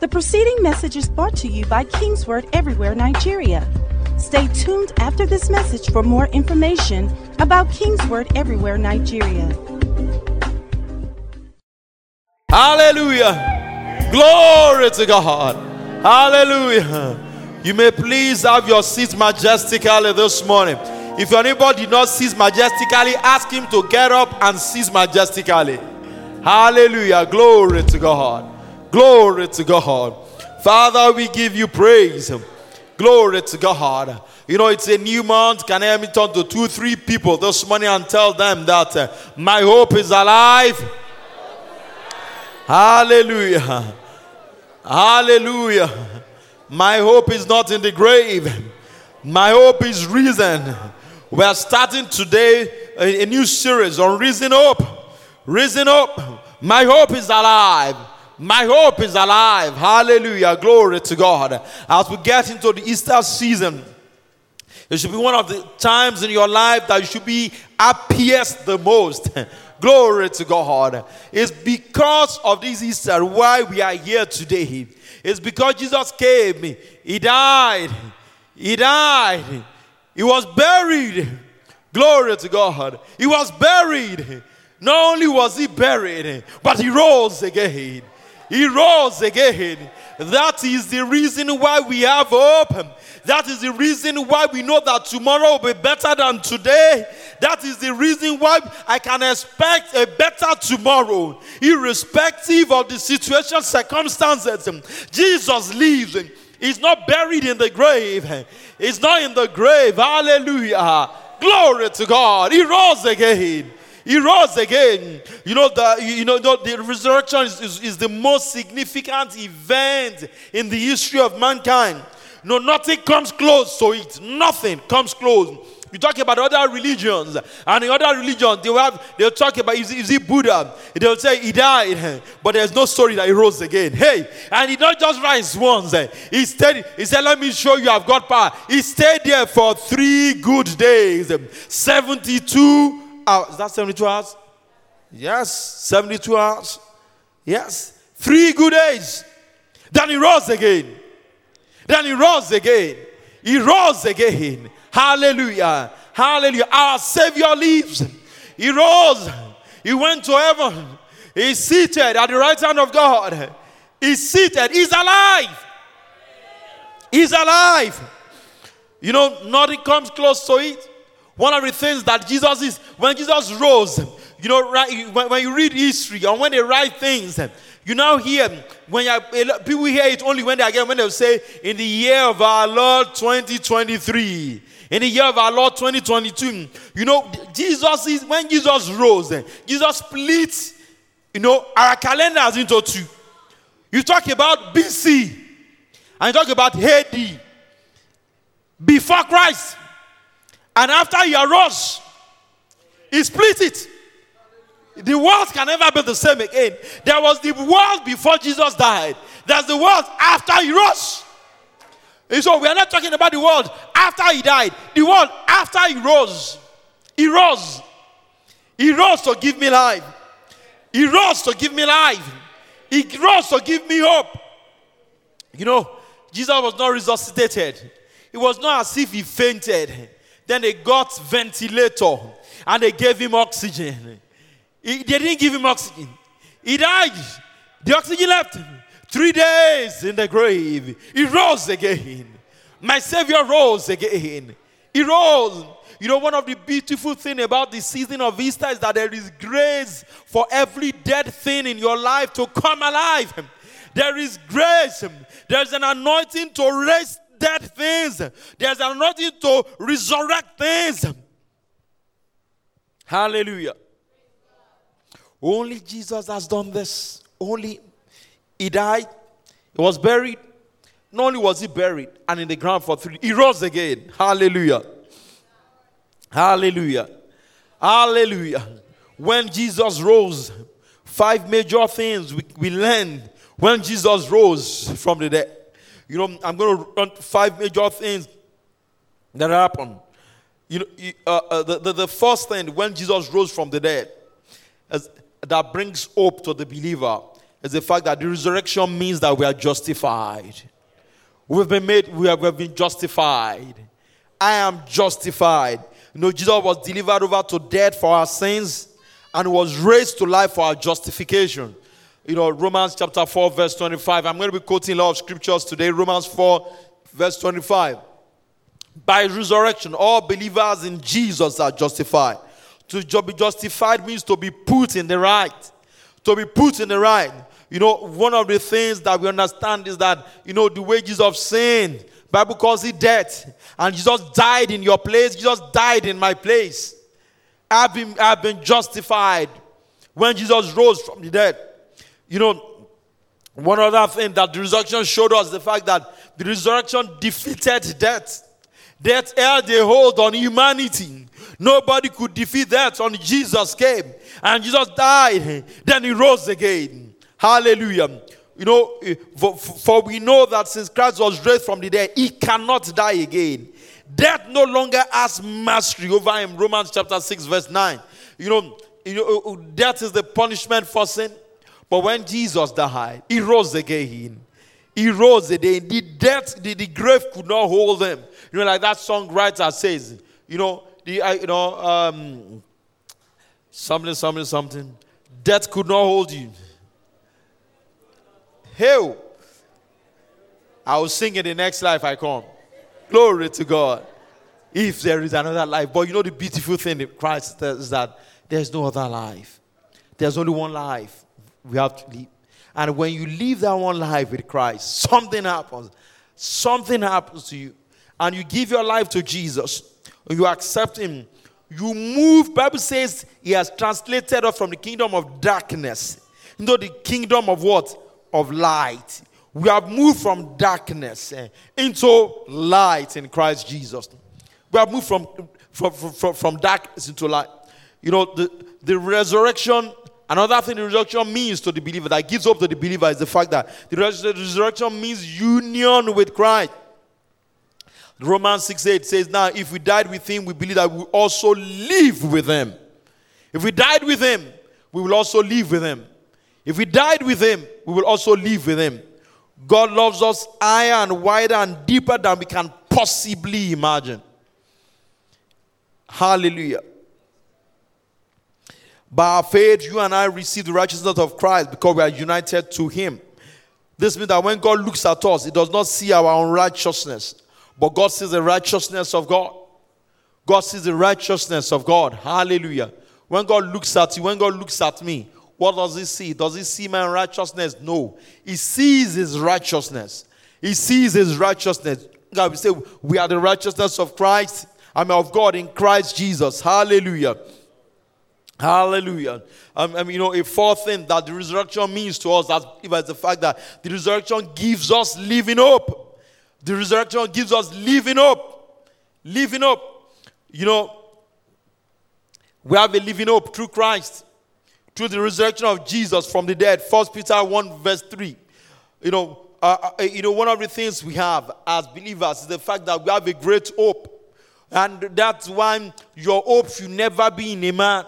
The preceding message is brought to you by KingsWord Everywhere Nigeria. Stay tuned after this message for more information about KingsWord Everywhere Nigeria. Hallelujah. Glory to God. Hallelujah. You may please have your seats majestically this morning. If your neighbor did not sit majestically, ask him to get up and sit majestically. Hallelujah. Glory to God. Glory to God. Father, we give you praise. Glory to God. You know, it's a new month. Can I talk to 2-3 people this morning and tell them that my hope is alive? Hallelujah. Hallelujah. My hope is not in the grave. My hope is risen. We are starting today a new series on Risen Hope. Risen Hope. My hope is alive. My hope is alive. Hallelujah. Glory to God. As we get into the Easter season, it should be one of the times in your life that you should be happiest the most. Glory to God. It's because of this Easter why we are here today. It's because Jesus came. He died. He died. He was buried. Glory to God. He was buried. Not only was he buried, but he rose again. He rose again. That is the reason why we have hope. That is the reason why we know that tomorrow will be better than today. That is the reason why I can expect a better tomorrow, irrespective of the situation, circumstances. Jesus lives. He's not buried in the grave. He's not in the grave. Hallelujah. Glory to God. He rose again. He rose again. The resurrection is the most significant event in the history of mankind. No, nothing comes close to it. Nothing comes close. You talk about other religions, and in other religions, they'll talk about, is it Buddha? They'll say he died, but there's no story that he rose again. Hey, and he not just rise once. He stayed. He said, let me show you I've got power. He stayed there for 3 good days, 72 hours. Is that 72 hours? Yes, 72 hours. Yes, 3 good days. Then he rose again. Then he rose again. He rose again. Hallelujah. Hallelujah. Our Savior lives. He rose. He went to heaven. He's seated at the right hand of God. He's seated. He's alive. He's alive. You know, nothing comes close to it. One of the things that Jesus is, when Jesus rose, you know, right, when you read history and when they write things, you now hear, when people hear it only when they say, in the year of our Lord 2023, in the year of our Lord 2022, you know, when Jesus rose, Jesus split, you know, our calendars into 2. You talk about BC, and you talk about AD, before Christ, and after he arose, he split it. The world can never be the same again. There was the world before Jesus died. There's the world after he rose. And so we are not talking about the world after he died. The world after he rose. He rose. He rose to give me life. He rose to give me life. He rose to give me hope. You know, Jesus was not resuscitated. It was not as if he fainted. Then they got ventilator and they gave him oxygen. They didn't give him oxygen. He died. The oxygen left him. 3 days in the grave. He rose again. My Savior rose again. He rose. You know, one of the beautiful things about the season of Easter is that there is grace for every dead thing in your life to come alive. There is grace. There is an anointing to raise dead things. There is an anointing to resurrect things. Hallelujah. Only Jesus has done this. Only he died. He was buried. Not only was he buried and in the ground for 3, he rose again. Hallelujah. Hallelujah. Hallelujah. When Jesus rose, 5 major things we learned when Jesus rose from the dead. You know, I'm going to run 5 major things that happened. You know, the first thing when Jesus rose from the dead, that brings hope to the believer. is the fact that the resurrection means that we are justified. We have been justified. I am justified. You know, Jesus was delivered over to death for our sins and was raised to life for our justification. You know, Romans chapter 4, verse 25. I'm going to be quoting a lot of scriptures today. Romans 4, verse 25. By resurrection, all believers in Jesus are justified. To be justified means to be put in the right. To be put in the right. You know, one of the things that we understand is that, you know, the wages of sin, Bible calls it death. And Jesus died in your place. Jesus died in my place. I've been justified when Jesus rose from the dead. You know, one other thing that the resurrection showed us, the fact that the resurrection defeated death. Death held a hold on humanity. Nobody could defeat death until Jesus came. And Jesus died. Then he rose again. Hallelujah. You know, for we know that since Christ was raised from the dead, he cannot die again. Death no longer has mastery over him. Romans chapter 6, verse 9. You know, death is the punishment for sin. But when Jesus died, he rose again. He rose again. The grave could not hold him. You know, like that songwriter says, you know, something. Death could not hold you. Hell, I will sing in the next life I come. Glory to God. If there is another life. But you know the beautiful thing in Christ is that there's no other life. There's only one life we have to live. And when you live that one life with Christ, something happens. Something happens to you. And you give your life to Jesus. You accept him. You move. Bible says he has translated us from the kingdom of darkness into the kingdom of what? Of light. We have moved from darkness into light in Christ Jesus. We have moved from darkness into light. You know, the resurrection, another thing the resurrection means to the believer, that gives hope to the believer, is the fact that the resurrection means union with Christ. Romans 6:8 says, now if we died with him, we believe that we also live with him. If we died with him, we will also live with him. If we died with him, we will also live with him. God loves us higher and wider and deeper than we can possibly imagine. Hallelujah. By our faith, you and I receive the righteousness of Christ because we are united to him. This means that when God looks at us, he does not see our unrighteousness, but God sees the righteousness of God. God sees the righteousness of God. Hallelujah. When God looks at you, when God looks at me, what does he see? Does he see my righteousness? No. He sees his righteousness. He sees his righteousness. God, we say we are the righteousness of Christ. I mean, of God in Christ Jesus. Hallelujah. Hallelujah. You know, a fourth thing that the resurrection means to us as believers is the fact that the resurrection gives us living hope. The resurrection gives us living hope. Living hope. You know, we have a living hope through Christ. Through the resurrection of Jesus from the dead. First Peter 1 verse 3. You know, one of the things we have as believers is the fact that we have a great hope. And that's why your hope should never be in a man.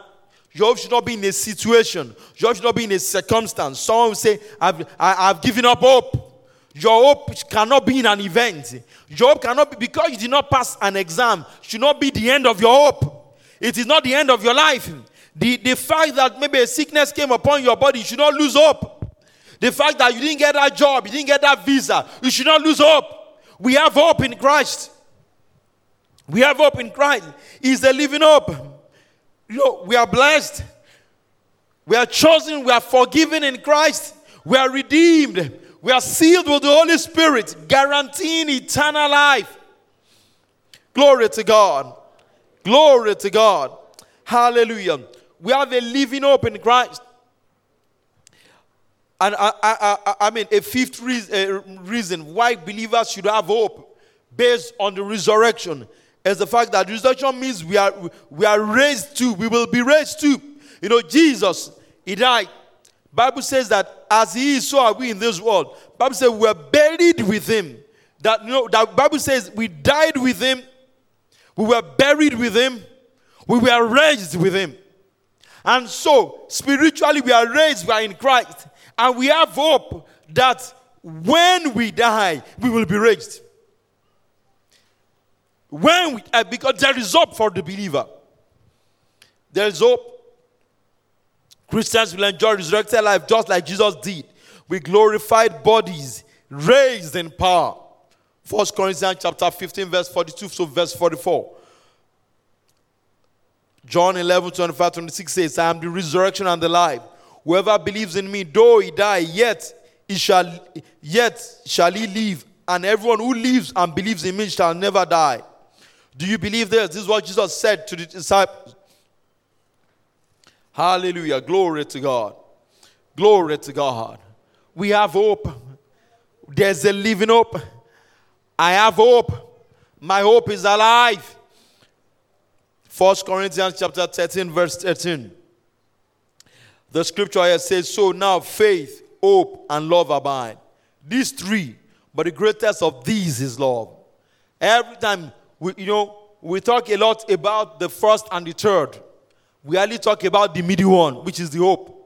Your hope should not be in a situation. Your hope should not be in a circumstance. Someone will say, I've given up hope. Your hope cannot be in an event. Your hope cannot be, because you did not pass an exam, should not be the end of your hope. It is not the end of your life. The fact that maybe a sickness came upon your body, you should not lose hope. The fact that you didn't get that job, you didn't get that visa, you should not lose hope. We have hope in Christ. We have hope in Christ. He's the living hope. You know, we are blessed. We are chosen. We are forgiven in Christ. We are redeemed. We are sealed with the Holy Spirit, guaranteeing eternal life. Glory to God. Glory to God. Hallelujah. We have a living hope in Christ. And I mean, a fifth reason why believers should have hope based on the resurrection is the fact that resurrection means we are raised to. We will be raised to. You know, Jesus, he died. Bible says that as he is, so are we in this world. Bible says we are buried with him. That, you know, that Bible says we died with him. We were buried with him. We were raised with him. And so, spiritually, we are raised, we are in Christ. And we have hope that when we die, we will be raised. Because there is hope for the believer. There is hope. Christians will enjoy resurrected life just like Jesus did, with glorified bodies, raised in power. First Corinthians chapter 15, verse 42 to verse 44. John 11:25-26 says, I am the resurrection and the life. Whoever believes in me, though he die, yet shall he live. And everyone who lives and believes in me shall never die. Do you believe this? This is what Jesus said to the disciples. Hallelujah. Glory to God. Glory to God. We have hope. There's a living hope. I have hope. My hope is alive. 1 Corinthians chapter 13, verse 13. The scripture here says, so now faith, hope, and love abide. These three, but the greatest of these is love. Every time, we talk a lot about the first and the third. We only talk about the middle one, which is the hope.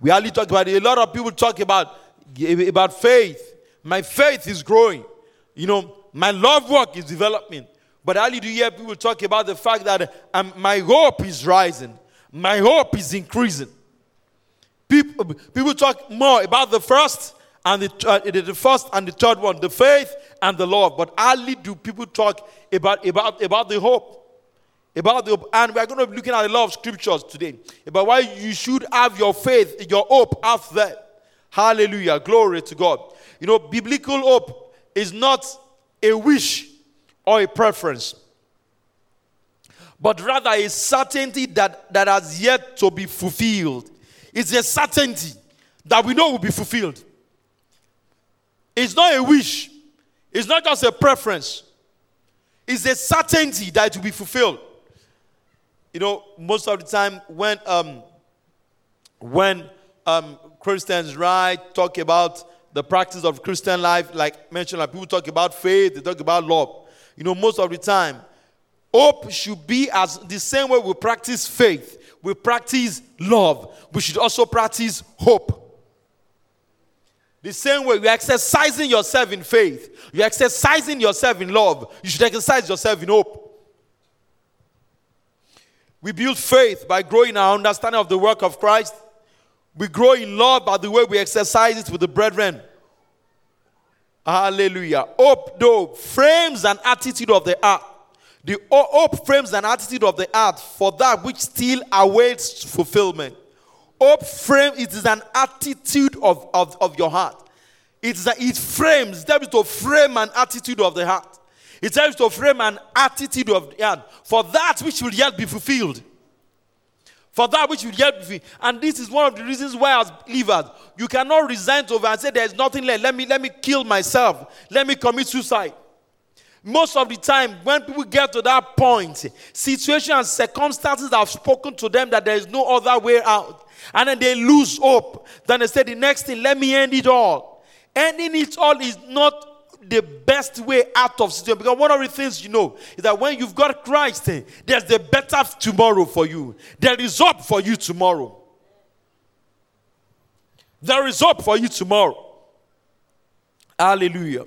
We only talk about it. A lot of people talk about faith. My faith is growing. My love work is developing. But I only do hear people talk about the fact that my hope is rising. My hope is increasing. People talk more about the first and the first and the third one, the faith and the love. But hardly do people talk about the hope. And we're going to be looking at a lot of scriptures today about why you should have your faith, your hope after that. Hallelujah. Glory to God. Biblical hope is not a wish or a preference, but rather a certainty that has yet to be fulfilled. It's a certainty that we know will be fulfilled. It's not a wish. It's not just a preference. It's a certainty that it will be fulfilled. Most of the time when Christians talk about the practice of Christian life, like mentioned, like people talk about faith, they talk about love. Most of the time, hope should be as the same way we practice faith. We practice love. We should also practice hope. The same way you're exercising yourself in faith, you're exercising yourself in love, you should exercise yourself in hope. We build faith by growing our understanding of the work of Christ. We grow in love by the way we exercise it with the brethren. Hallelujah. Hope, though, frames an attitude of the heart. The hope frames an attitude of the heart for that which still awaits fulfillment. Hope frames, it is an attitude of your heart. It helps to frame an attitude of the heart. It helps to frame an attitude of the heart for that which will yet be fulfilled. For that which will yet be fulfilled. And this is one of the reasons why, as believers, you cannot resign over and say, there is nothing left. Let me kill myself. Let me commit suicide. Most of the time, when people get to that point, situations and circumstances have spoken to them that there is no other way out. And then they lose hope. Then they say, the next thing, let me end it all. Ending it all is not the best way out of situation. Because one of the things is that when you've got Christ, there's the better tomorrow for you. There is hope for you tomorrow. There is hope for you tomorrow. Hallelujah.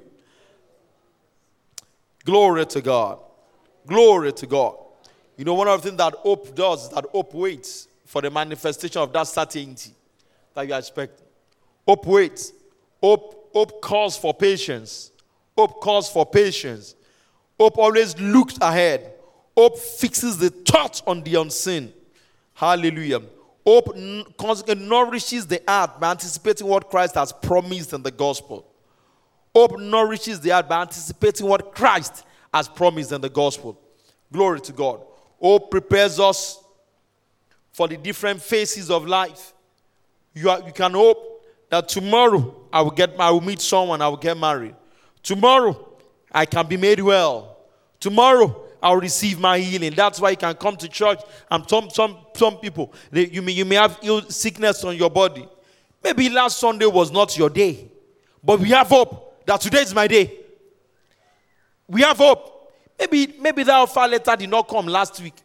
Glory to God. Glory to God. One of the things that hope does is that hope waits for the manifestation of that certainty that you expect. Hope waits. Hope calls for patience. Hope calls for patience. Hope always looks ahead. Hope fixes the thought on the unseen. Hallelujah. Hope nourishes the heart by anticipating what Christ has promised in the gospel. Hope nourishes the heart by anticipating what Christ has promised in the gospel. Glory to God. Hope prepares us for the different phases of life. You can hope that tomorrow I will meet someone, I will get married. Tomorrow I can be made well. Tomorrow I will receive my healing. That's why you can come to church. And some people, you may have sickness on your body. Maybe last Sunday was not your day. But we have hope that today is my day. We have hope. Maybe that offer letter did not come last week.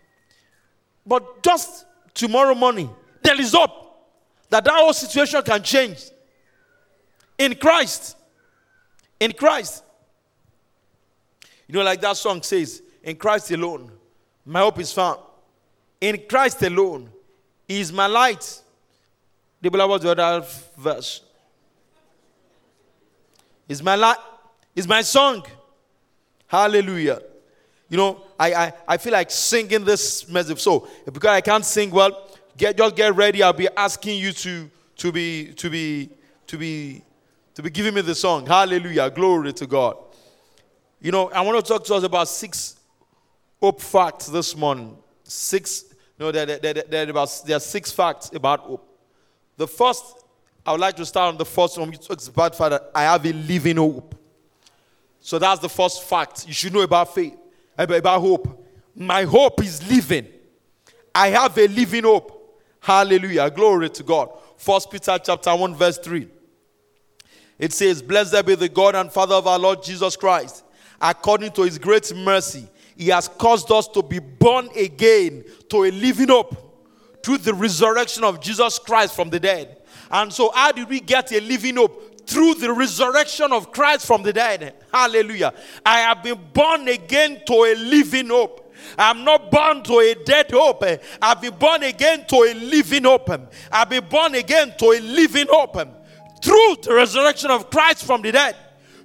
But just tomorrow morning, there is hope that whole situation can change. in Christ. In Christ. You know, like that song says, in Christ alone, my hope is found. In Christ alone is my light. The beloved, the other verse. Is my light. Is my song. Hallelujah. You know, I feel like singing this message. So, because I can't sing well, just get ready. I'll be asking you to be giving me the song. Hallelujah. Glory to God. You know, I want to talk to us about 6 hope facts this morning. There are 6 facts about hope. The first, I would like to start on the first one, which talks about Father, I have a living hope. So that's the first fact you should know about faith, about hope. My hope is living. I have a living hope. Hallelujah. Glory to God. First Peter chapter 1 verse 3. It says, blessed be the God and Father of our Lord Jesus Christ. According to his great mercy, he has caused us to be born again to a living hope through the resurrection of Jesus Christ from the dead. And so how did we get a living hope? Through the resurrection of Christ from the dead. Hallelujah. I have been born again to a living hope. I'm not born to a dead hope. I've been born again to a living hope. I've been born again to a living hope. Through the resurrection of Christ from the dead.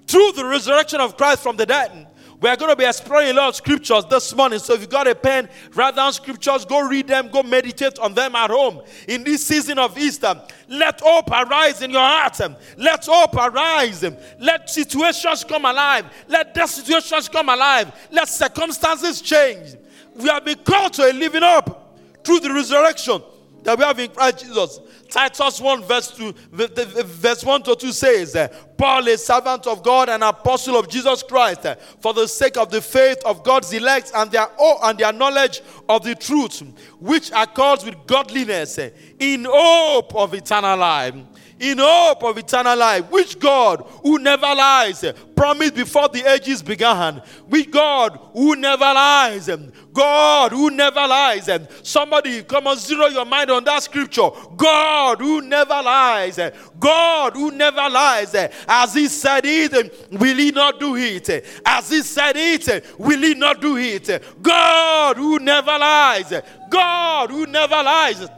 Through the resurrection of Christ from the dead. We are going to be exploring a lot of scriptures this morning. So if you've got a pen, write down scriptures, go read them, go meditate on them at home. In this season of Easter, let hope arise in your heart. Let hope arise. Let situations come alive. Let death situations come alive. Let circumstances change. We have been called to a living hope through the resurrection that we have in Christ Jesus. Titus 1 verse 2, verse 1 to 2 says, Paul, a servant of God and apostle of Jesus Christ, for the sake of the faith of God's elect and their knowledge of the truth, which accords with godliness, in hope of eternal life. In hope of eternal life, which God, who never lies, promised before the ages began. Which God, who never lies. God, who never lies. Somebody, come on, zero your mind on that scripture. God, who never lies. God, who never lies. As he said it, will he not do it? As he said it, will he not do it? God, who never lies. God, who never lies.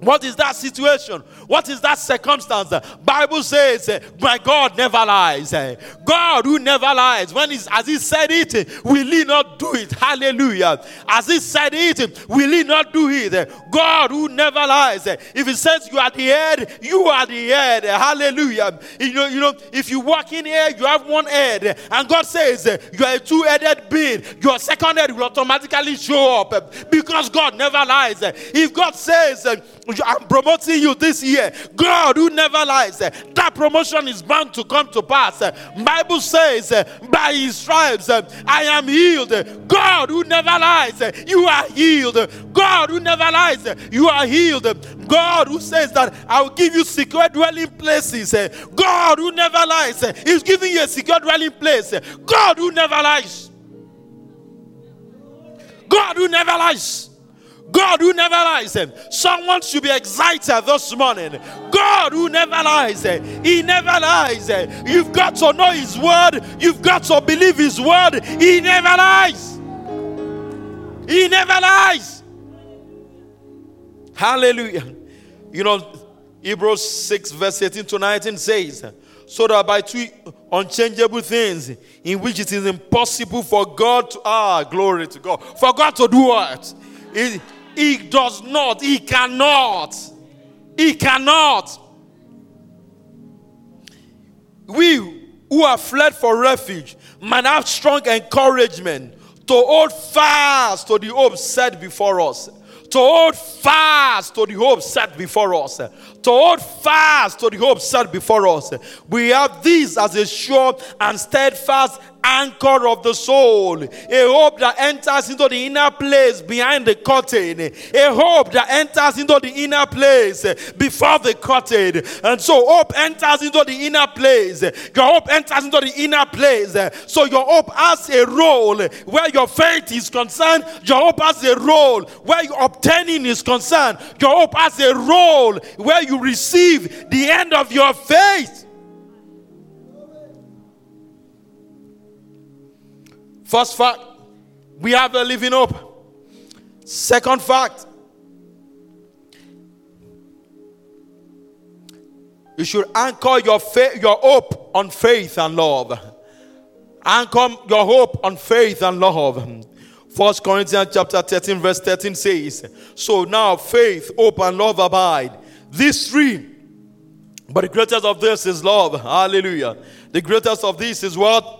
What is that situation? What is that circumstance? The Bible says, my God never lies. God who never lies. As he said it, will he not do it? Hallelujah. As he said it, will he not do it? God who never lies. If he says you are the head, you are the head. Hallelujah. You know, if you walk in here, you have one head. And God says, you are a two-headed being. Your second head will automatically show up. Because God never lies. If God says, I'm promoting you this year. God who never lies. That promotion is bound to come to pass. Bible says, by his stripes, I am healed. God who never lies. You are healed. God who never lies. You are healed. God who says that I will give you secure dwelling places. God who never lies. He's giving you a secure dwelling place. God who never lies. God who never lies. God who never lies. Someone should be excited this morning. God who never lies. He never lies. You've got to know his word. You've got to believe his word. He never lies. He never lies. Hallelujah. You know, Hebrews 6 verse 18 to 19 says, so that by two unchangeable things in which it is impossible for God to, glory to God. For God to do what? He does not. He cannot. He cannot. We who have fled for refuge might have strong encouragement to hold fast to the hope set before us. To hold fast to the hope set before us. To hold fast to the hope set before us. We have this as a sure and steadfast anchor of the soul. A hope that enters into the inner place behind the curtain. A hope that enters into the inner place before the curtain. And so hope enters into the inner place. Your hope enters into the inner place. So your hope has a role where your faith is concerned. Your hope has a role where you obtain obtaining is concerned. Your hope has a role where you receive the end of your faith. First fact, we have a living hope. Second fact, you should anchor your faith, your hope on faith and love. Anchor your hope on faith and love. First Corinthians chapter 13 verse 13 says, so now faith, hope, and love abide. These three. But the greatest of this is love. Hallelujah. The greatest of this is what?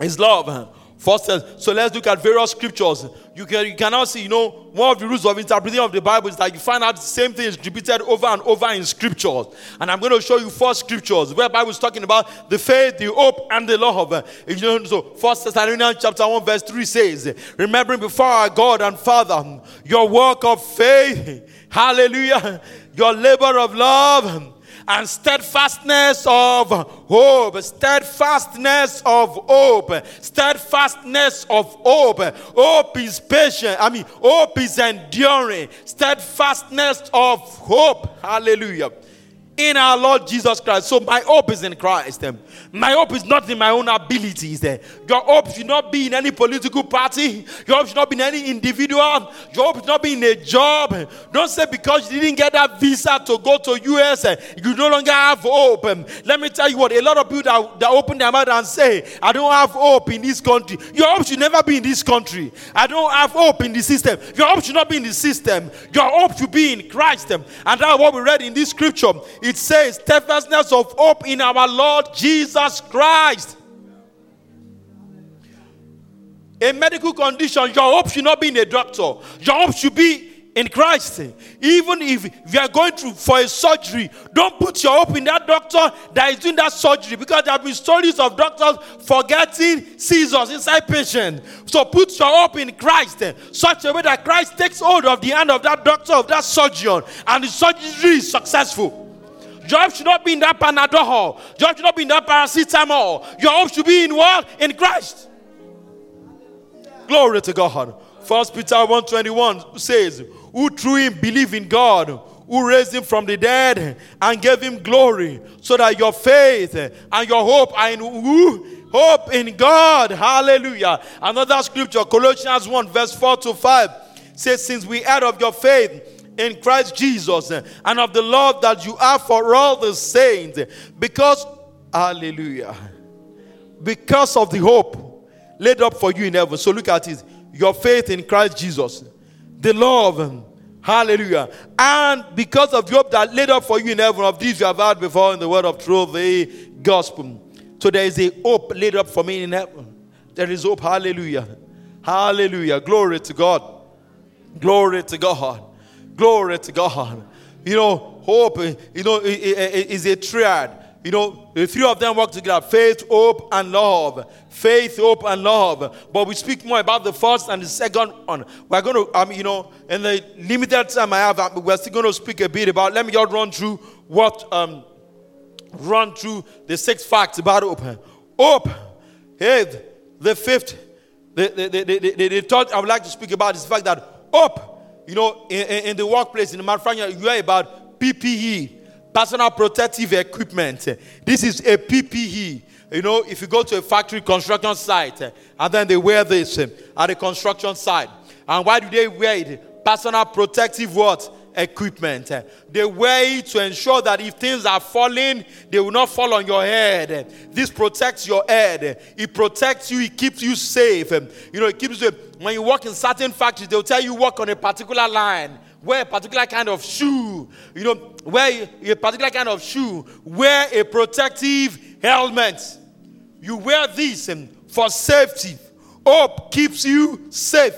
Is love. First, so let's look at various scriptures. You can now see, one of the rules of interpreting of the Bible is that you find out the same thing is repeated over and over in scriptures. And I'm going to show you four scriptures where the Bible is talking about the faith, the hope, and the love. So First Thessalonians chapter 1 verse 3 says, remembering before our God and Father, your work of faith, hallelujah, your labor of love, and steadfastness of hope. Steadfastness of hope. Steadfastness of hope. Hope is patient. Hope is enduring. Steadfastness of hope. Hallelujah. In our Lord Jesus Christ. So my hope is in Christ. My hope is not in my own abilities. Your hope should not be in any political party. Your hope should not be in any individual. Your hope should not be in a job. Don't say because you didn't get that visa to go to US, you no longer have hope. Let me tell you what, a lot of people that open their mouth and say, I don't have hope in this country. Your hope should never be in this country. I don't have hope in the system. Your hope should not be in the system. Your hope should be in Christ. And that's what we read in this scripture. It says, steadfastness of hope in our Lord Jesus Christ. A medical condition, your hope should not be in a doctor. Your hope should be in Christ. Even if you are going through for a surgery, don't put your hope in that doctor that is doing that surgery, because there have been stories of doctors forgetting scissors inside patient. So put your hope in Christ, such a way that Christ takes hold of the hand of that doctor, of that surgeon, and the surgery is successful. Your hope should not be in that Panadol. Your hope should not be in that paracetamol. Your hope should be in what? In Christ. Glory to God. First Peter 1:21 says, who through him believe in God, who raised him from the dead and gave him glory, so that your faith and your hope are in who? Hope in God. Hallelujah. Another scripture, Colossians 1 verse 4-5 says, since we heard of your faith in Christ Jesus, and of the love that you have for all the saints, because, hallelujah, because of the hope laid up for you in heaven. So look at it. Your faith in Christ Jesus, the love, hallelujah, and because of the hope that laid up for you in heaven, of these you have heard before in the word of truth, the gospel. So there is a hope laid up for me in heaven. There is hope, hallelujah. Hallelujah. Glory to God. Glory to God. Glory to God. Hope, is a triad. The three of them work together. Faith, hope, and love. Faith, hope, and love. But we speak more about the first and the second one. We're going to, in the limited time I have, we're still going to speak a bit about, let me just run through the six facts about hope. Hope. Hey, the fifth, the third I would like to speak about is the fact that hope, in the workplace, in the manufacturing, you hear about PPE, personal protective equipment. This is a PPE. If you go to a factory construction site, and then they wear this at the construction site. And why do they wear it? Personal protective what? Equipment. They wear it to ensure that if things are falling, they will not fall on your head. This protects your head. It protects you. It keeps you safe. It keeps you. When you work in certain factories, they'll tell you work on a particular line, wear a particular kind of shoe. Wear a particular kind of shoe. Wear a protective helmet. You wear this for safety. Hope keeps you safe.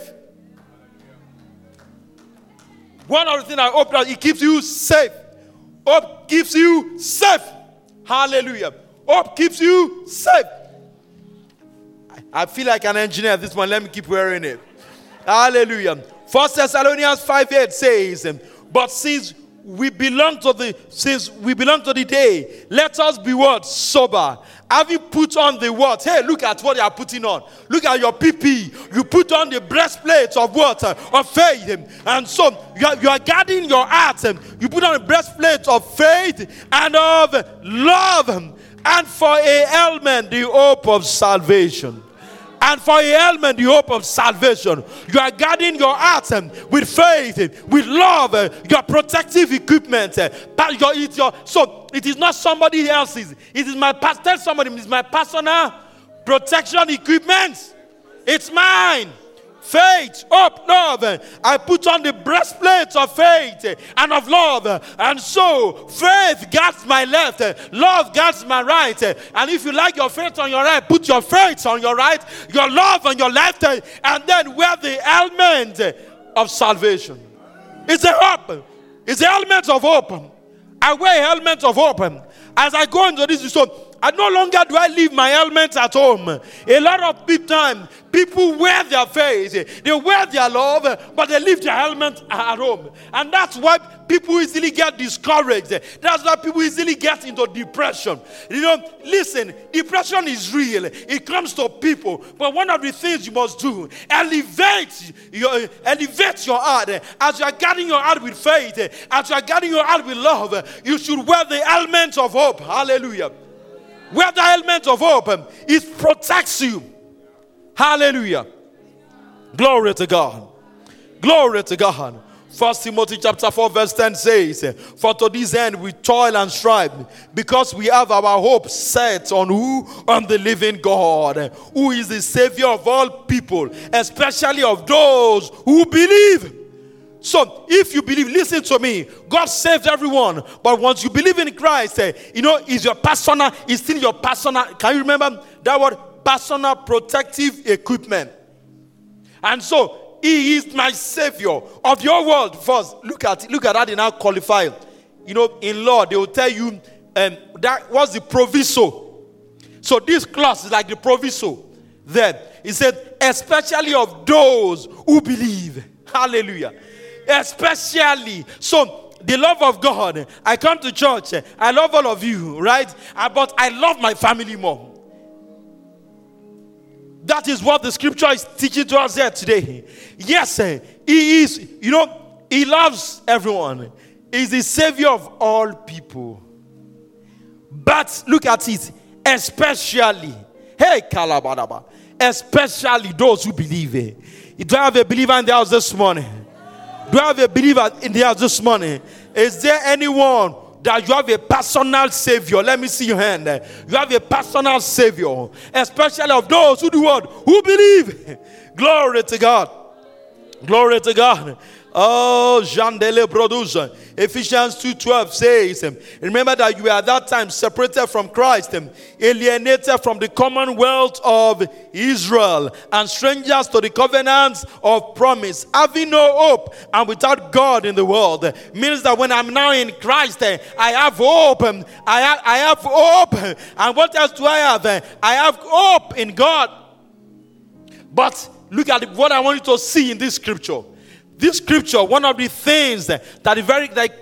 One of the things I hope that it keeps you safe. Hope keeps you safe. Hallelujah. Hope keeps you safe. I feel like an engineer this one. Let me keep wearing it. Hallelujah. 1 Thessalonians 5:8 says, but since we belong to the day, let us be what? Sober. Have you put on the what? Hey, look at what you are putting on. Look at your PP. You put on the breastplate of what? Of faith. And so you are guarding your heart. You put on the breastplate of faith and of love. And for a helmet, the hope of salvation. and for a helmet the hope of salvation. You are guarding your heart with faith, with love, your protective equipment. So it is not somebody else's. It is my past. Tell somebody, it's my personal protection equipment. It's mine. Faith, hope, love. I put on the breastplate of faith and of love. And so, faith guards my left, love guards my right. And if you like your faith on your right, put your faith on your right, your love on your left, and then wear the helmet of salvation. It's a hope. It's the helmet of hope. I wear a helmet of hope. As I go into this, so I no longer do I leave my helmet at home. A lot of people wear their faith, they wear their love, but they leave their helmet at home. And that's why people easily get discouraged. That's why people easily get into depression. You know, listen, depression is real. It comes to people. But one of the things you must do, elevate your heart. As you are guarding your heart with faith, as you are guarding your heart with love, you should wear the helmet of hope. Hallelujah. Where the element of hope, it protects you. Hallelujah. Glory to God. Glory to God. First Timothy chapter 4 verse 10 says, "For to this end we toil and strive, because we have our hope set on who? On the living God, who is the Savior of all people, especially of those who believe." So, if you believe, listen to me. God saves everyone, but once you believe in Christ, you know, it's still your personal. Can you remember that word? Personal protective equipment. And so, He is my Savior of your world. First, look at that in how qualified. You know, in law, they will tell you that was the proviso. So, this clause is like the proviso. Then, it said, especially of those who believe. Hallelujah. Especially. So, the love of God. I come to church. I love all of you, right? But I love my family more. That is what the scripture is teaching to us here today. Yes, He is, you know, He loves everyone. He's the Savior of all people. But look at it. Especially. Hey, Kalabadaba. Especially those who believe. Do I have a believer in the house this morning? Do I have a believer in the house this morning? Is there anyone that you have a personal Savior? Let me see your hand. You have a personal Savior, especially of those who do what? Who believe. Glory to God. Glory to God. Oh, Jandele Producer. Ephesians 2:12 says, "Remember that you were at that time separated from Christ, alienated from the commonwealth of Israel, and strangers to the covenants of promise, having no hope and without God in the world." Means that when I'm now in Christ, I have hope. I have hope. And what else do I have? I have hope in God. But look at what I want you to see in this scripture. This scripture, one of the things that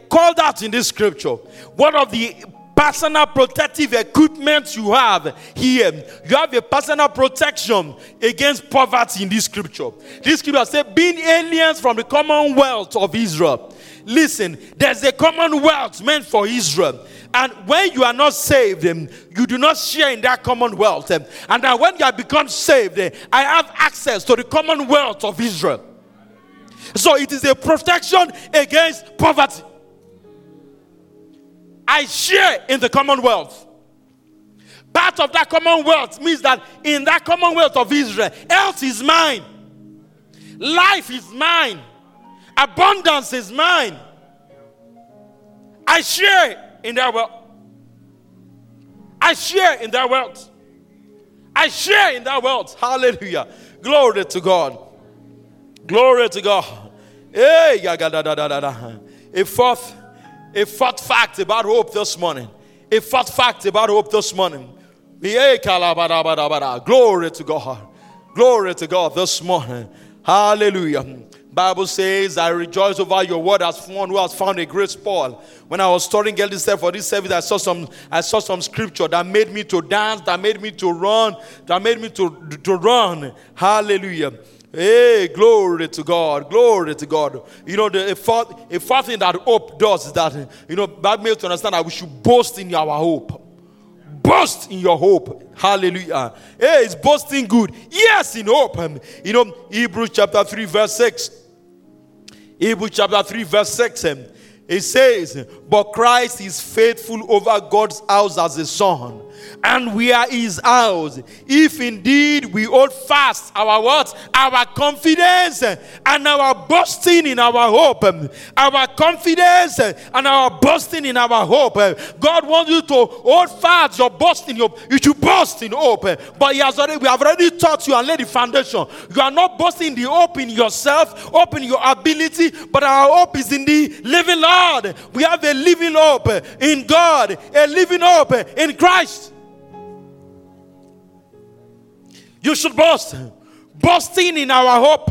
called out in this scripture, one of the personal protective equipment you have here, you have a personal protection against poverty in this scripture. This scripture says, being aliens from the commonwealth of Israel. Listen, there's a commonwealth meant for Israel. And when you are not saved, you do not share in that commonwealth. And now when you have become saved, I have access to the commonwealth of Israel. So it is a protection against poverty. I share in the commonwealth. Part of that commonwealth means that in that commonwealth of Israel, health is mine. Life is mine. Abundance is mine. I share in their wealth. I share in their wealth. I share in their wealth. Hallelujah. Glory to God. Glory to God. Hey, a fourth fact about hope this morning. A fourth fact about hope this morning. Glory to God. Glory to God this morning. Hallelujah. Bible says, "I rejoice over your word as one who has found a great spoil." When I was studying for this service, I saw some scripture that made me to dance, that made me to run, that made me to run. Hallelujah. Hey, glory to God. Glory to God. You know, the fourth thing that hope does is that, you know, that makes you understand that we should boast in our hope. boast in your hope. Hallelujah. Hey, is boasting good? Yes, in hope. You know, Hebrews chapter 3 verse 6. Hebrews chapter 3 verse 6. It says, but Christ is faithful over God's house as a son, and we are his house, if indeed we hold fast our what? Our confidence and our boasting in our hope. Our confidence and our boasting in our hope. God wants you to hold fast your boasting. You should boast in hope. But we have already taught you and laid the foundation. You are not boasting the hope in yourself, hope in your ability, but our hope is in the living Lord. We have a living hope in God, a living hope in Christ. You should boast. Boasting in our hope.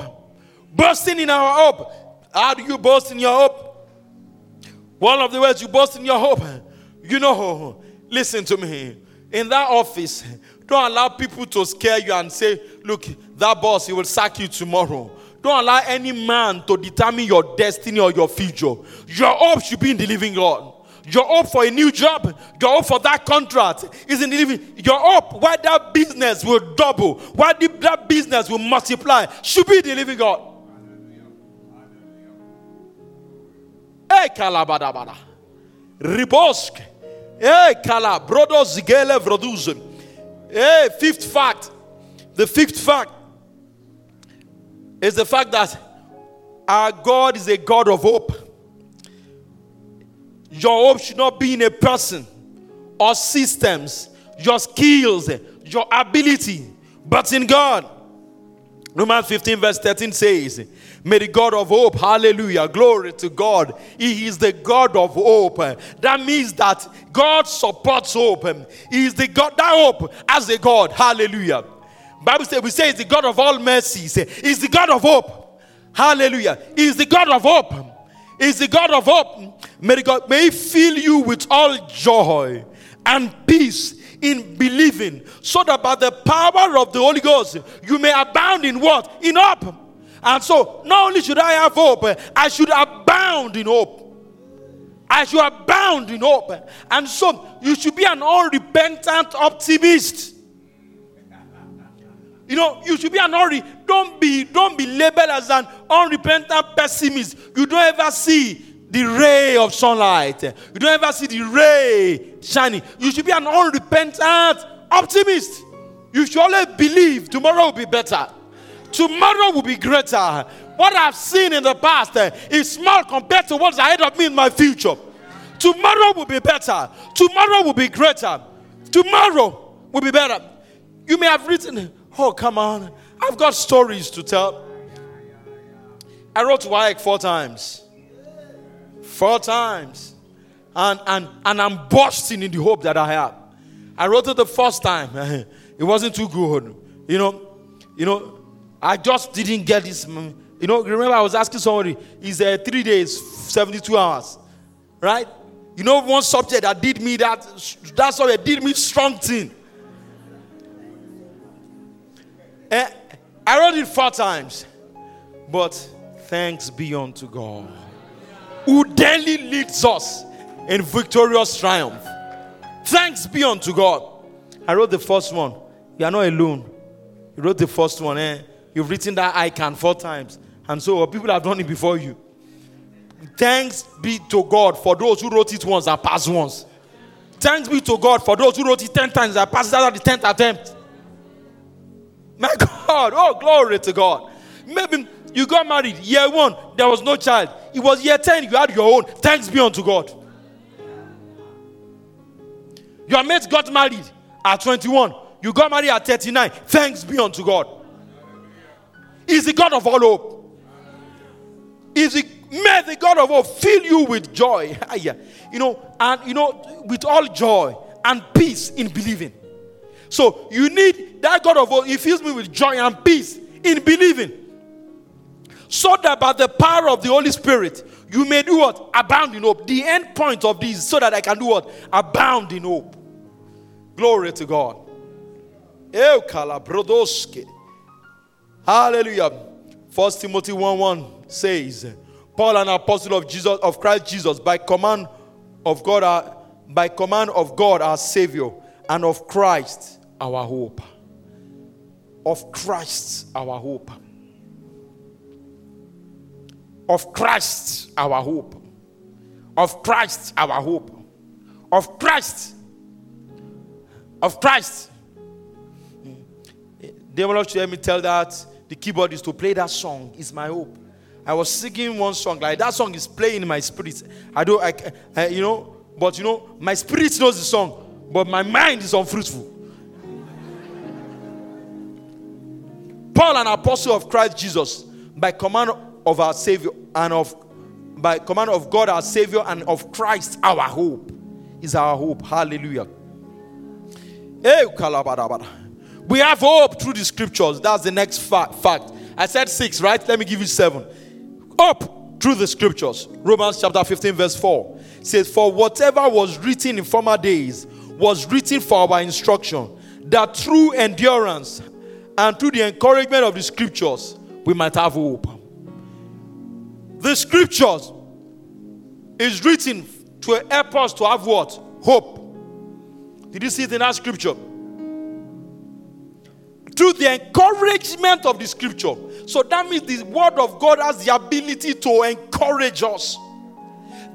Boasting in our hope. How do you boast in your hope? One of the ways you boast in your hope. You know, listen to me. In that office, don't allow people to scare you and say, look, that boss, he will sack you tomorrow. Don't allow any man to determine your destiny or your future. Your hope should be in the living God. Your hope for a new job, your hope for that contract is in the living. Your hope, why that business will double, why that business will multiply, should be the living God. Hey, kalabadabada, ribosk. Hey, kala, brodos zigele vroduzum. Hey, fifth fact. The fifth fact is the fact that our God is a God of hope. Your hope should not be in a person or systems, your skills, your ability, but in God. Romans 15 verse 13 says, may the God of hope, hallelujah, glory to God. He is the God of hope. That means that God supports hope. He is the God, that hope as a God, hallelujah. Bible says, we say it's the God of all mercies. He's the God of hope. Hallelujah. He's the God of hope. He's the God of hope. May He fill you with all joy and peace in believing, so that by the power of the Holy Ghost, you may abound in what? In hope. And so, not only should I have hope, I should abound in hope. I should abound in hope. And so, you should be an unrepentant optimist. You know, you should be an unrepentant. Don't be labeled as an unrepentant pessimist. You don't ever see the ray of sunlight. You don't ever see the ray shining. You should be an unrepentant optimist. You should always believe tomorrow will be better. Tomorrow will be greater. What I've seen in the past is small compared to what's ahead of me in my future. Tomorrow will be better. Tomorrow will be greater. Tomorrow will be better. You may have written, oh, come on. I've got stories to tell. I wrote to WAEC 4 times. 4 times. And I'm boasting in the hope that I have. I wrote it the first time. It wasn't too good. You know, I just didn't get this. You know, remember I was asking somebody, is there 3 days, 72 hours? Right? You know, one subject that did me that subject did me strong thing. I wrote it 4 times. But thanks be unto God, who daily leads us in victorious triumph. Thanks be unto God. I wrote the first one. You are not alone. You wrote the first one. You've written that icon 4 times. And so people have done it before you. Thanks be to God for those who wrote it once and passed once. Thanks be to God for those who wrote it 10 times and passed out of the 10th attempt. My God, oh, glory to God. Maybe you got married, year 1, there was no child. It was year 10, you had your own. Thanks be unto God. Your mate got married at 21. You got married at 39. Thanks be unto God. He's the God of all hope. May the God of hope fill you with joy. You know, and you know, with all joy and peace in believing. So you need that God of hope. He fills me with joy and peace in believing, so that by the power of the Holy Spirit, you may do what? Abound in hope. The end point of this, so that I can do what? Abound in hope. Glory to God. Hallelujah. First Timothy 1:1 says, Paul, an apostle of Christ Jesus, by command of God, our Savior, and of Christ our hope. Of Christ our hope. Of Christ our hope. Of Christ our hope. Of Christ. Of Christ. They will not hear me tell that the keyboard is to play that song. It's my hope. I was singing one song like that song is playing in my spirit. My spirit knows the song, but my mind is unfruitful. Paul, an apostle of Christ Jesus, by command of our Savior and by command of God our Savior and of Christ our hope, is our hope. Hallelujah. We have hope through the scriptures. That's the next fact. I said 6, right? Let me give you 7. Hope through the scriptures. Romans chapter 15 verse 4 says, "For whatever was written in former days was written for our instruction, that through endurance and through the encouragement of the scriptures we might have hope." The scriptures is written to help us to have what? Hope. Did you see it in that scripture? Through the encouragement of the scripture. So that means the word of God has the ability to encourage us.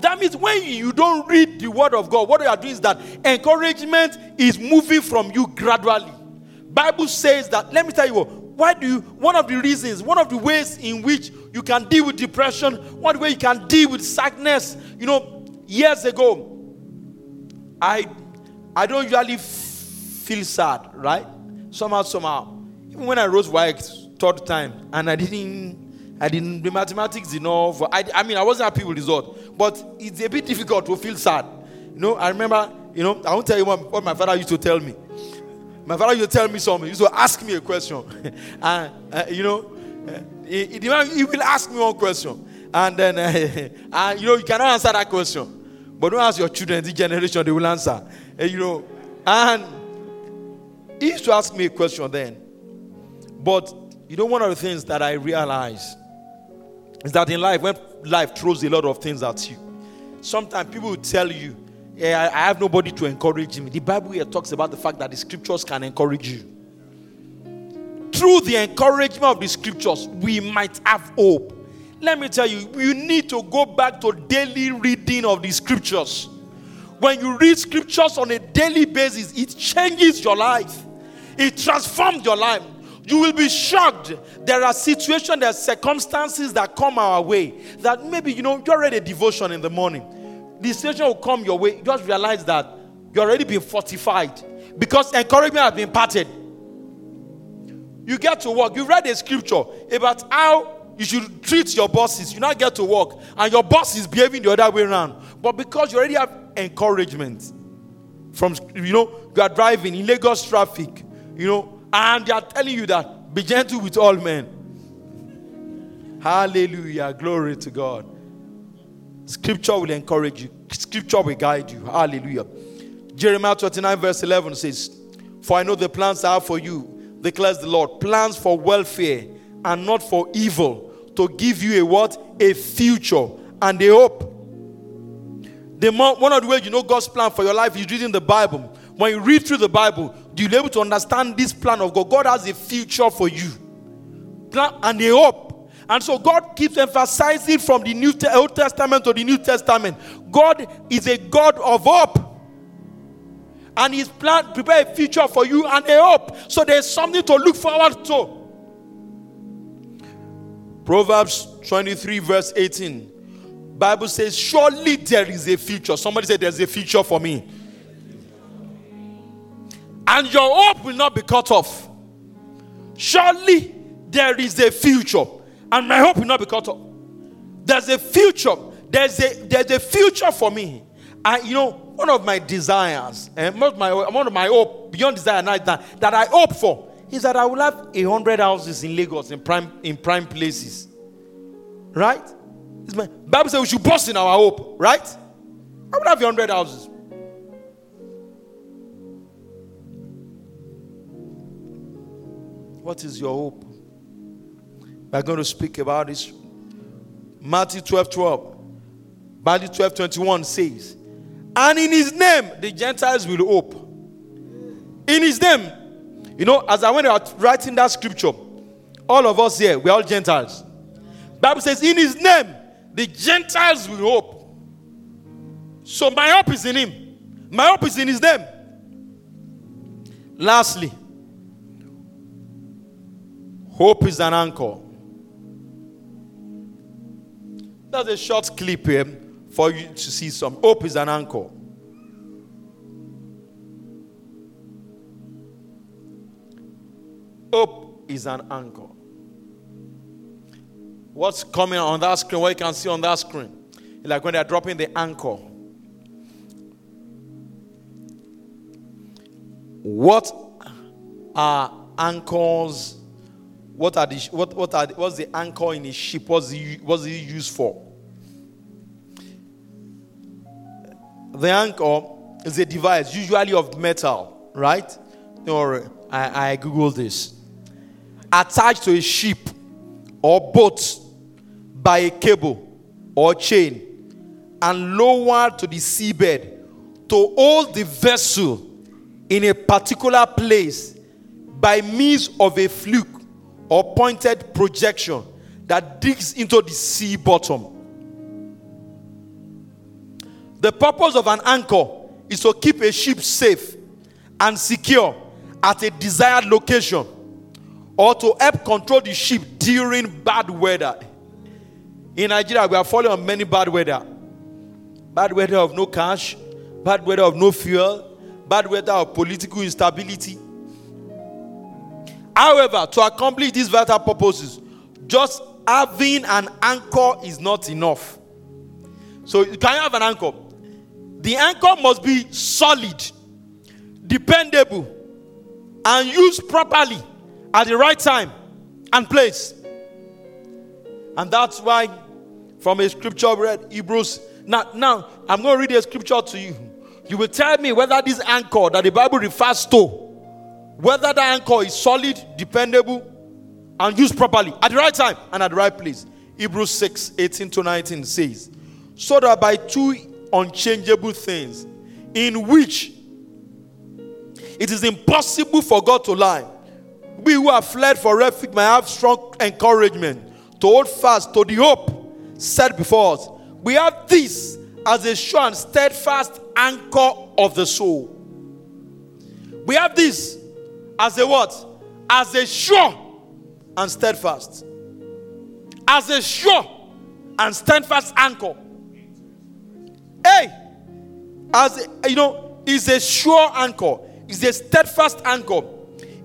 That means when you don't read the word of God, what you are doing is that encouragement is moving from you gradually. Bible says that, let me tell you what, one of the ways in which you can deal with depression, one way you can deal with sadness, years ago, I don't usually feel sad, right? Somehow. Even when I wrote work 3rd time, and the mathematics enough. I wasn't happy with the result, but it's a bit difficult to feel sad. I remember, I won't tell you what my father used to tell me. My father used to tell me something. He used to ask me a question. He will ask me one question. And then, you cannot answer that question. But don't ask your children, this generation, they will answer. And he used to ask me a question then. But, one of the things that I realize is that in life, when life throws a lot of things at you, sometimes people will tell you, yeah, I have nobody to encourage me. The Bible here talks about the fact that the scriptures can encourage you. Through the encouragement of the scriptures, we might have hope. Let me tell you, you need to go back to daily reading of the scriptures. When you read scriptures on a daily basis, it changes your life. It transforms your life. You will be shocked. There are situations, there are circumstances that come our way that maybe, you read a devotion in the morning. The situation will come your way. Just realize that you're already being fortified because encouragement has been parted. You get to work. You read a scripture about how you should treat your bosses. You now get to work, and your boss is behaving the other way around. But because you already have encouragement from, you are driving in Lagos traffic, and they are telling you that be gentle with all men. Hallelujah. Glory to God. Scripture will encourage you. Scripture will guide you. Hallelujah. Jeremiah 29 verse 11 says, "For I know the plans I have for you, declares the Lord, plans for welfare and not for evil, to give you a what? A future and a hope." One of the ways God's plan for your life is reading the Bible. When you read through the Bible, you'll be able to understand this plan of God. God has a future for you. Plan and a hope. And so God keeps emphasizing from the Old Testament to the New Testament. God is a God of hope. And His plan prepares a future for you and a hope. So there's something to look forward to. Proverbs 23 verse 18. Bible says, surely there is a future. Somebody said, there's a future for me. And your hope will not be cut off. Surely there is a future. And my hope will not be cut off. There's a future. There's a future for me. And one of my desires, and one of my hope, beyond desire that I hope for, is that I will have 100 houses in Lagos in prime places. Right? Bible says we should boast in our hope. Right? I will have 100 houses. What is your hope? We're going to speak about this. Matthew 12:12. Matthew 12:21 says, "And in His name the Gentiles will hope." in his name. You know, as I went out writing that scripture, all of us here, we're all Gentiles. Bible says, in his name, the Gentiles will hope. So my hope is in him. My hope is in his name. Lastly, hope is an anchor. That's a short clip here for you to see some. Hope is an anchor. Hope is an anchor. What's coming on that screen, what you can see on that screen, like when they're dropping the anchor. What are anchors? What's the anchor in a ship? What's it used for? The anchor is a device, usually of metal, right? Or I googled this. Attached to a ship or boat by a cable or chain and lowered to the seabed to hold the vessel in a particular place by means of a fluke or pointed projection that digs into the sea bottom. The purpose of an anchor is to keep a ship safe and secure at a desired location, or to help control the ship during bad weather. In Nigeria, we are falling on many bad weather. Bad weather of no cash, bad weather of no fuel, bad weather of political instability. However, to accomplish these vital purposes, just having an anchor is not enough. So you can have an anchor. The anchor must be solid, dependable, and used properly at the right time and place. And that's why from a scripture we read, Hebrews. Now, I'm going to read a scripture to you. You will tell me whether this anchor that the Bible refers to, whether the anchor is solid, dependable, and used properly at the right time and at the right place. Hebrews 6:18-19 says, so that by two unchangeable things, in which it is impossible for God to lie, we who have fled for refuge may have strong encouragement to hold fast to the hope set before us. We have this as a sure and steadfast anchor of the soul. We have this as a what? As a sure and steadfast. As a sure and steadfast anchor. Hey! It's a sure anchor. It's a steadfast anchor.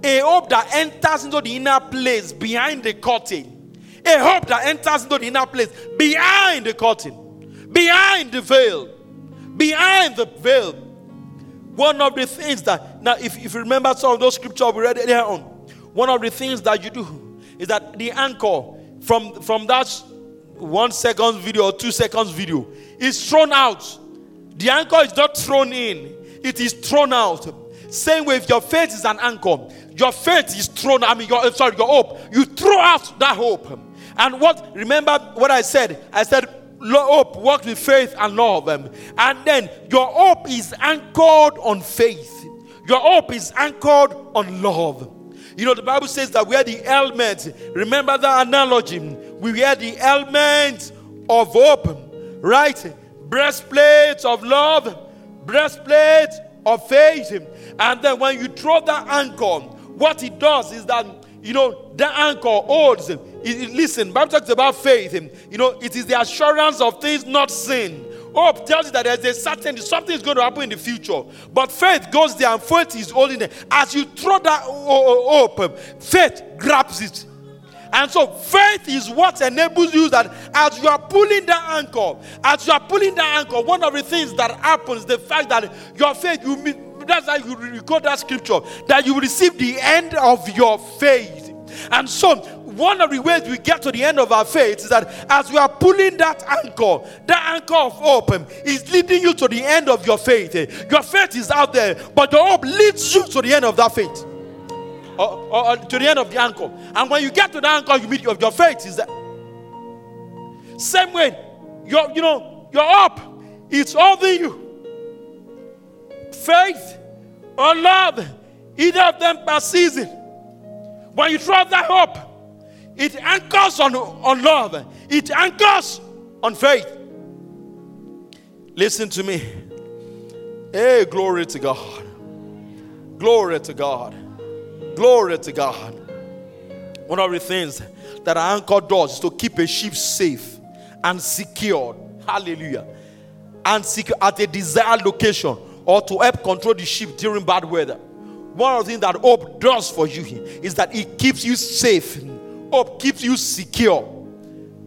A hope that enters into the inner place behind the curtain. A hope that enters into the inner place behind the curtain. Behind the veil. Behind the veil. One of the things that, now if you remember some of those scriptures we read earlier on, one of the things that you do is that the anchor from that 1 second video or 2 seconds video is thrown out. The anchor is not thrown in. It is thrown out. Same way, if your faith is an anchor, your faith is thrown. Your hope. You throw out that hope. And remember what I said? I said, hope works with faith and love. And then your hope is anchored on faith. Your hope is anchored on love. You know, the Bible says that we are the element. Remember that analogy. We are the element of hope, right? Breastplate of love, breastplate of faith. And then when you throw that anchor, what it does is that, the anchor holds. Listen, Bible talks about faith. It is the assurance of things not seen. Hope tells you that there's a certainty, something is going to happen in the future. But faith goes there and faith is holding it. As you throw that hope, faith grabs it. And so faith is what enables you that as you are pulling the anchor, one of the things that happens, the fact that your faith, that's how you record that scripture, that you receive the end of your faith. And so one of the ways we get to the end of our faith is that as we are pulling that anchor of hope is leading you to the end of your faith. Your faith is out there, but the hope leads you to the end of that faith. Or to the end of the anchor. And when you get to the anchor, you meet your faith is that. Same way, your hope, it's holding you. Faith or love Either of them per season. When you throw that hope, it anchors on love. It anchors on faith. Listen to me. Hey, glory to God. Glory to God. Glory to God. One of the things that an anchor does is to keep a ship safe and secured. Hallelujah. And secure at a desired location, or to help control the ship during bad weather. One of the things that hope does for you is that it keeps you safe. Hope keeps you secure.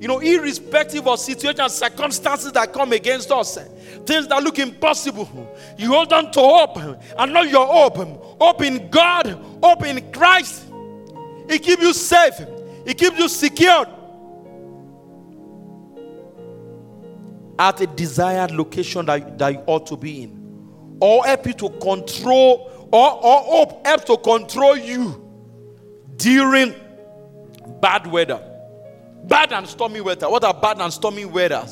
You know, irrespective of situation and circumstances that come against us, things that look impossible, you hold on to hope, and not your hope. Hope in God, hope in Christ. It keeps you safe. It keeps you secured. At a desired location that you ought to be in. Or help you to control, or hope helps to control you during bad weather. Bad and stormy weather. What are bad and stormy weather?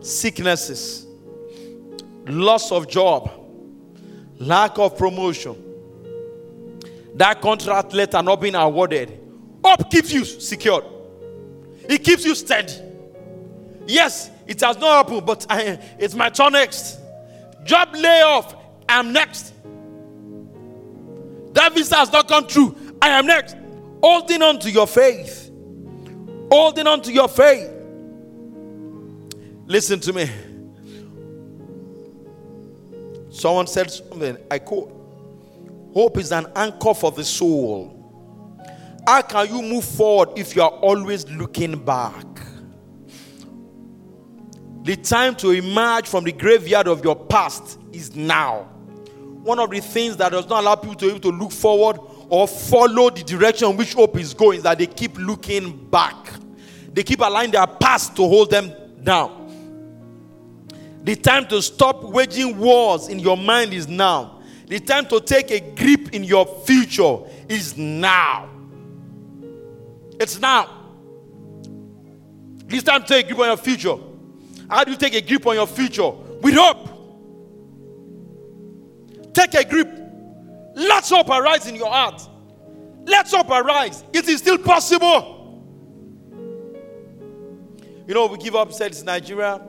Sicknesses, loss of job, lack of promotion, that contract letter not being awarded. Hope keeps you secured. It keeps you steady. Yes, it has not happened, but it's my turn next. Job layoff, I am next. That visa has not come true, I am next. Holding on to your faith. Holding on to your faith. Listen to me. Someone said something, I quote, hope is an anchor for the soul. How can you move forward if you are always looking back? The time to emerge from the graveyard of your past is now. One of the things that does not allow people to be able to look forward or follow the direction in which hope is going is that they keep looking back. They keep allowing their past to hold them down. The time to stop waging wars in your mind is now. The time to take a grip in your future is now. It's now. It's time to take a grip on your future. How do you take a grip on your future? With hope. Take a grip. Let hope arise in your heart. Let hope arise. It is still possible. You know, we give up, said it's Nigeria.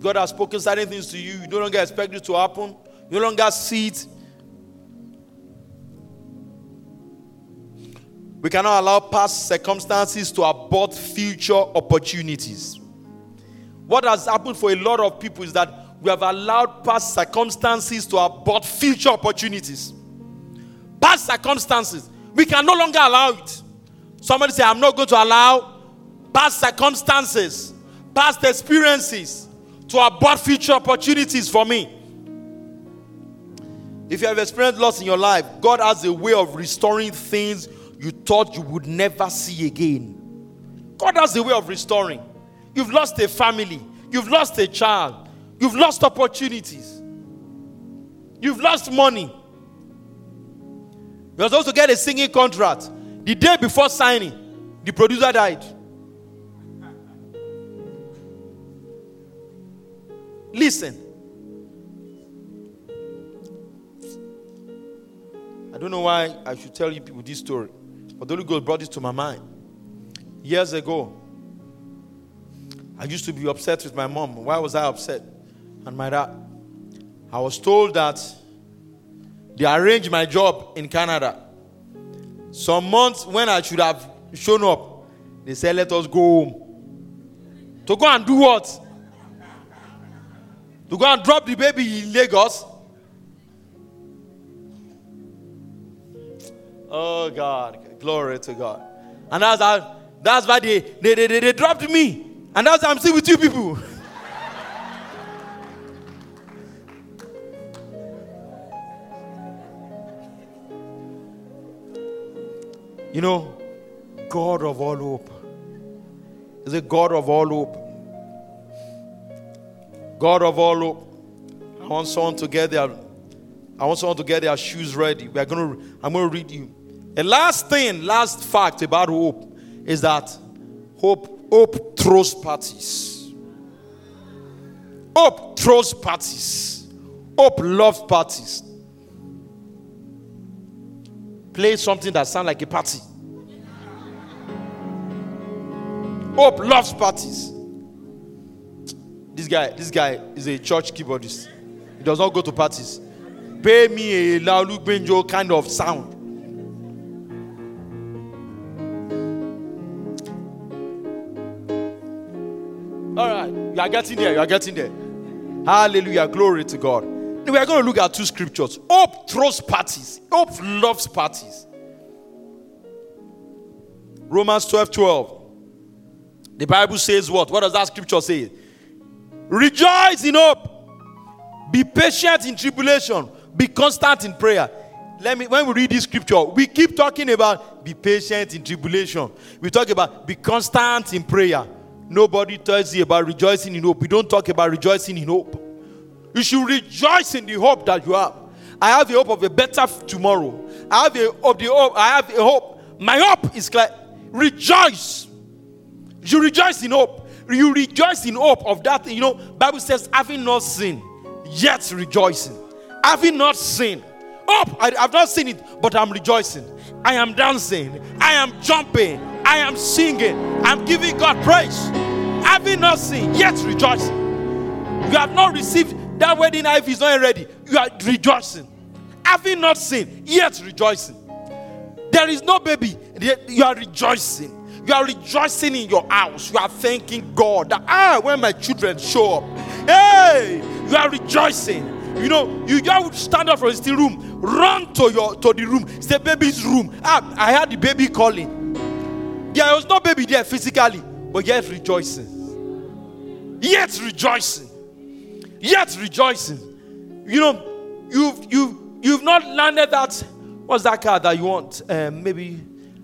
God has spoken certain things to you. You no longer expect it to happen. You no longer see it. We cannot allow past circumstances to abort future opportunities. What has happened for a lot of people is that we have allowed past circumstances to abort future opportunities. Past circumstances. We can no longer allow it. Somebody say, I'm not going to allow past circumstances, past experiences to abort future opportunities for me. If you have experienced loss in your life, God has a way of restoring things you thought you would never see again. God has a way of restoring. You've lost a family. You've lost a child. You've lost opportunities. You've lost money. You're supposed to get a singing contract. The day before signing, the producer died. Listen. I don't know why I should tell you people this story, but the Holy Ghost brought this to my mind. Years ago, I used to be upset with my mom. Why was I upset? And my dad, I was told that they arranged my job in Canada. Some months when I should have shown up, they said, let us go home. To go and do what? To go and drop the baby in Lagos? Oh, God. Glory to God. And that's why they dropped me. And that's why I'm still with you people. You know, God of all hope. Is it God of all hope? God of all hope. I want someone to get their shoes ready. I'm going to read you. The last fact about hope is that hope throws parties. Hope throws parties. Hope loves parties. play something that sounds like a party. Hope loves parties. This guy is a church keyboardist. He does not go to parties. Pay me a Laulu Benjo kind of sound. All right, you are getting there. You are getting there. Hallelujah, glory to God. We are going to look at two scriptures. Hope throws parties. Hope loves parties. Romans 12:12. The Bible says what? What does that scripture say? Rejoice in hope. Be patient in tribulation. Be constant in prayer. When we read this scripture, we keep talking about be patient in tribulation. We talk about be constant in prayer. Nobody tells you about rejoicing in hope. We don't talk about rejoicing in hope. You should rejoice in the hope that you have. I have the hope of a better tomorrow. I have a hope. My hope is clear. Rejoice. You rejoice in hope. You rejoice in hope of that. You know, Bible says, having not sinned, yet rejoicing. Having not sinned. Hope, I've not seen it, but I'm rejoicing. I am dancing. I am jumping. I am singing. I'm giving God praise. Having not sinned, yet rejoicing. You have not received. That wedding knife is not ready. You are rejoicing. Having not sinned, yet rejoicing. There is no baby, yet you are rejoicing. You are rejoicing in your house. You are thanking God that when my children show up, hey, you are rejoicing. You know, you just stand up from the room, run to the room. It's the baby's room. I heard the baby calling. There was no baby there physically, but yet rejoicing. Yet rejoicing. Yet rejoicing. You know, you've not landed that. What's that car that you want? Maybe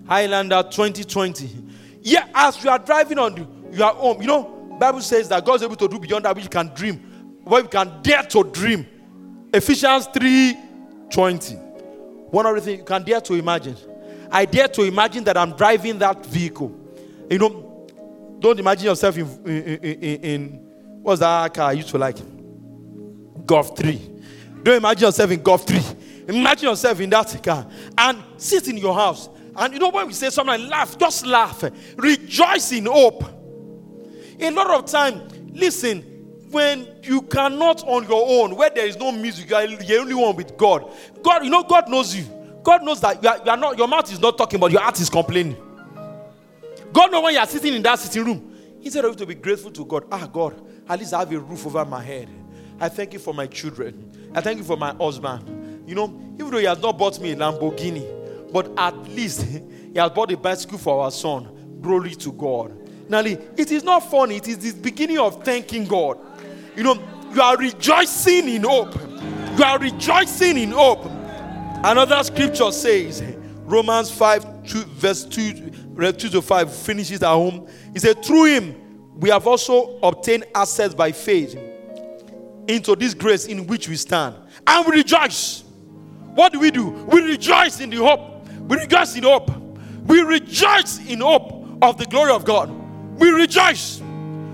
Highlander 2020. Yeah, as you are driving on your home, you know, Bible says that God's able to do beyond that which you can dream, what you can dare to dream. Ephesians 3:20. One of the things you can dare to imagine. I dare to imagine that I'm driving that vehicle. You know, don't imagine yourself in what's that car I used to like? Golf 3. Don't imagine yourself in Golf 3. Imagine yourself in that car and sit in your house. And you know when we say something, laugh, just laugh. Rejoice in hope. A lot of time, listen, when you cannot on your own, where there is no music, you are the only one with God. God, you know, God knows you. God knows that you are not. Your mouth is not talking, but your heart is complaining. God knows when you are sitting in that sitting room. Instead of you to be grateful to God, God, at least I have a roof over my head. I thank you for my children. I thank you for my husband. You know, even though he has not bought me a Lamborghini, but at least he has bought a bicycle for our son. Glory to God. Now, it is not funny. It is the beginning of thanking God. You know, you are rejoicing in hope. You are rejoicing in hope. Another scripture says, Romans 5:2, verse 2 to 5 finishes at home. He said, through him, we have also obtained access by faith into this grace in which we stand. And we rejoice. What do? We rejoice in the hope. We rejoice in hope. We rejoice in hope of the glory of God. We rejoice.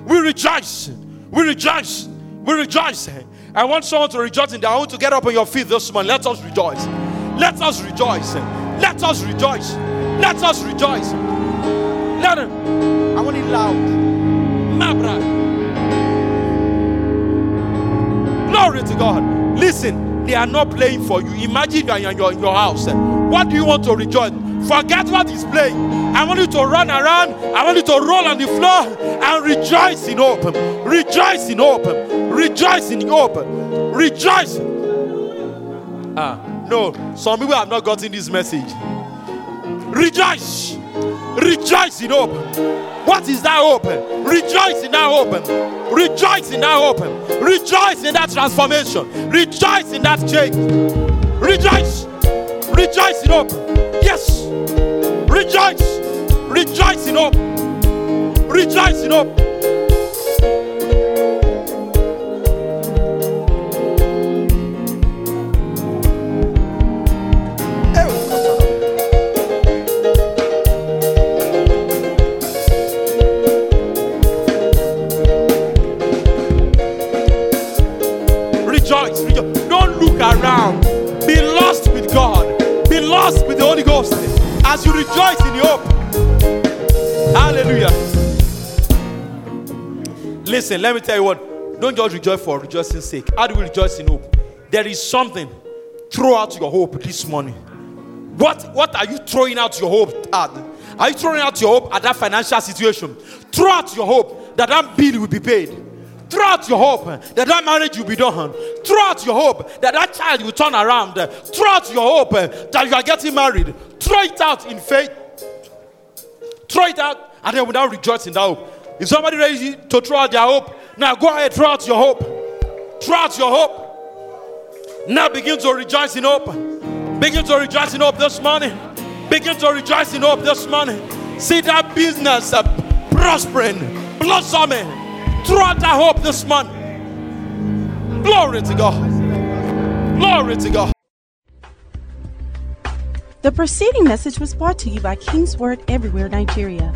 We rejoice. We rejoice. We rejoice. I want someone to rejoice in that. I want to get up on your feet this morning. Let us rejoice. Let us rejoice. Let us rejoice. Let us rejoice. Let us. I want it loud. Glory to God. Listen, they are not playing for you. Imagine you are in your house. What do you want to rejoice? Forget what is playing. I want you to run around. I want you to roll on the floor and rejoice in hope. Rejoice in hope. Rejoice in hope. Rejoice. No, some people have not gotten this message. Rejoice. Rejoice in hope. What is that hope? Rejoice in that hope. Rejoice in that hope. Rejoice in that transformation. Rejoice in that change. Rejoice. Rejoice in hope. Yes. Rejoice. Rejoice in hope. Rejoice in hope. Around, be lost with God, be lost. Rejoice with the Holy Ghost as you rejoice in your hope. Hallelujah. Listen, let me tell you what. Don't just rejoice for rejoicing's sake. How do we rejoice in hope? There is something. Throw out your hope this morning. What are you throwing out your hope at? Are you throwing out your hope at that financial situation? Throw out your hope that that bill will be paid. Throw out your hope that that marriage will be done. Throw out your hope that that child will turn around. Throw out your hope that you are getting married. Throw it out in faith. Throw it out and then without rejoicing that hope. If somebody ready to throw out their hope, now go ahead, throw out your hope. Throw out your hope. Now begin to rejoice in hope. Begin to rejoice in hope this morning. Begin to rejoice in hope this morning. See that business prospering, blossoming. Throw out that hope this morning. Glory to God. Glory to God. The preceding message was brought to you by KingsWord Everywhere Nigeria.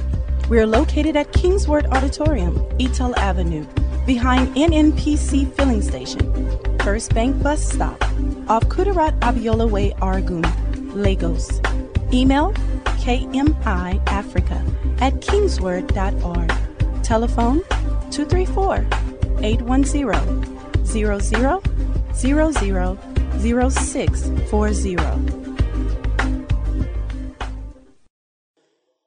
We are located at KingsWord Auditorium, Itel Avenue, behind NNPC Filling Station, First Bank Bus Stop, off Kudarat Abiola Way, Argun, Lagos. Email kmiafrica@kingsword.org. Telephone 234-810-00000640.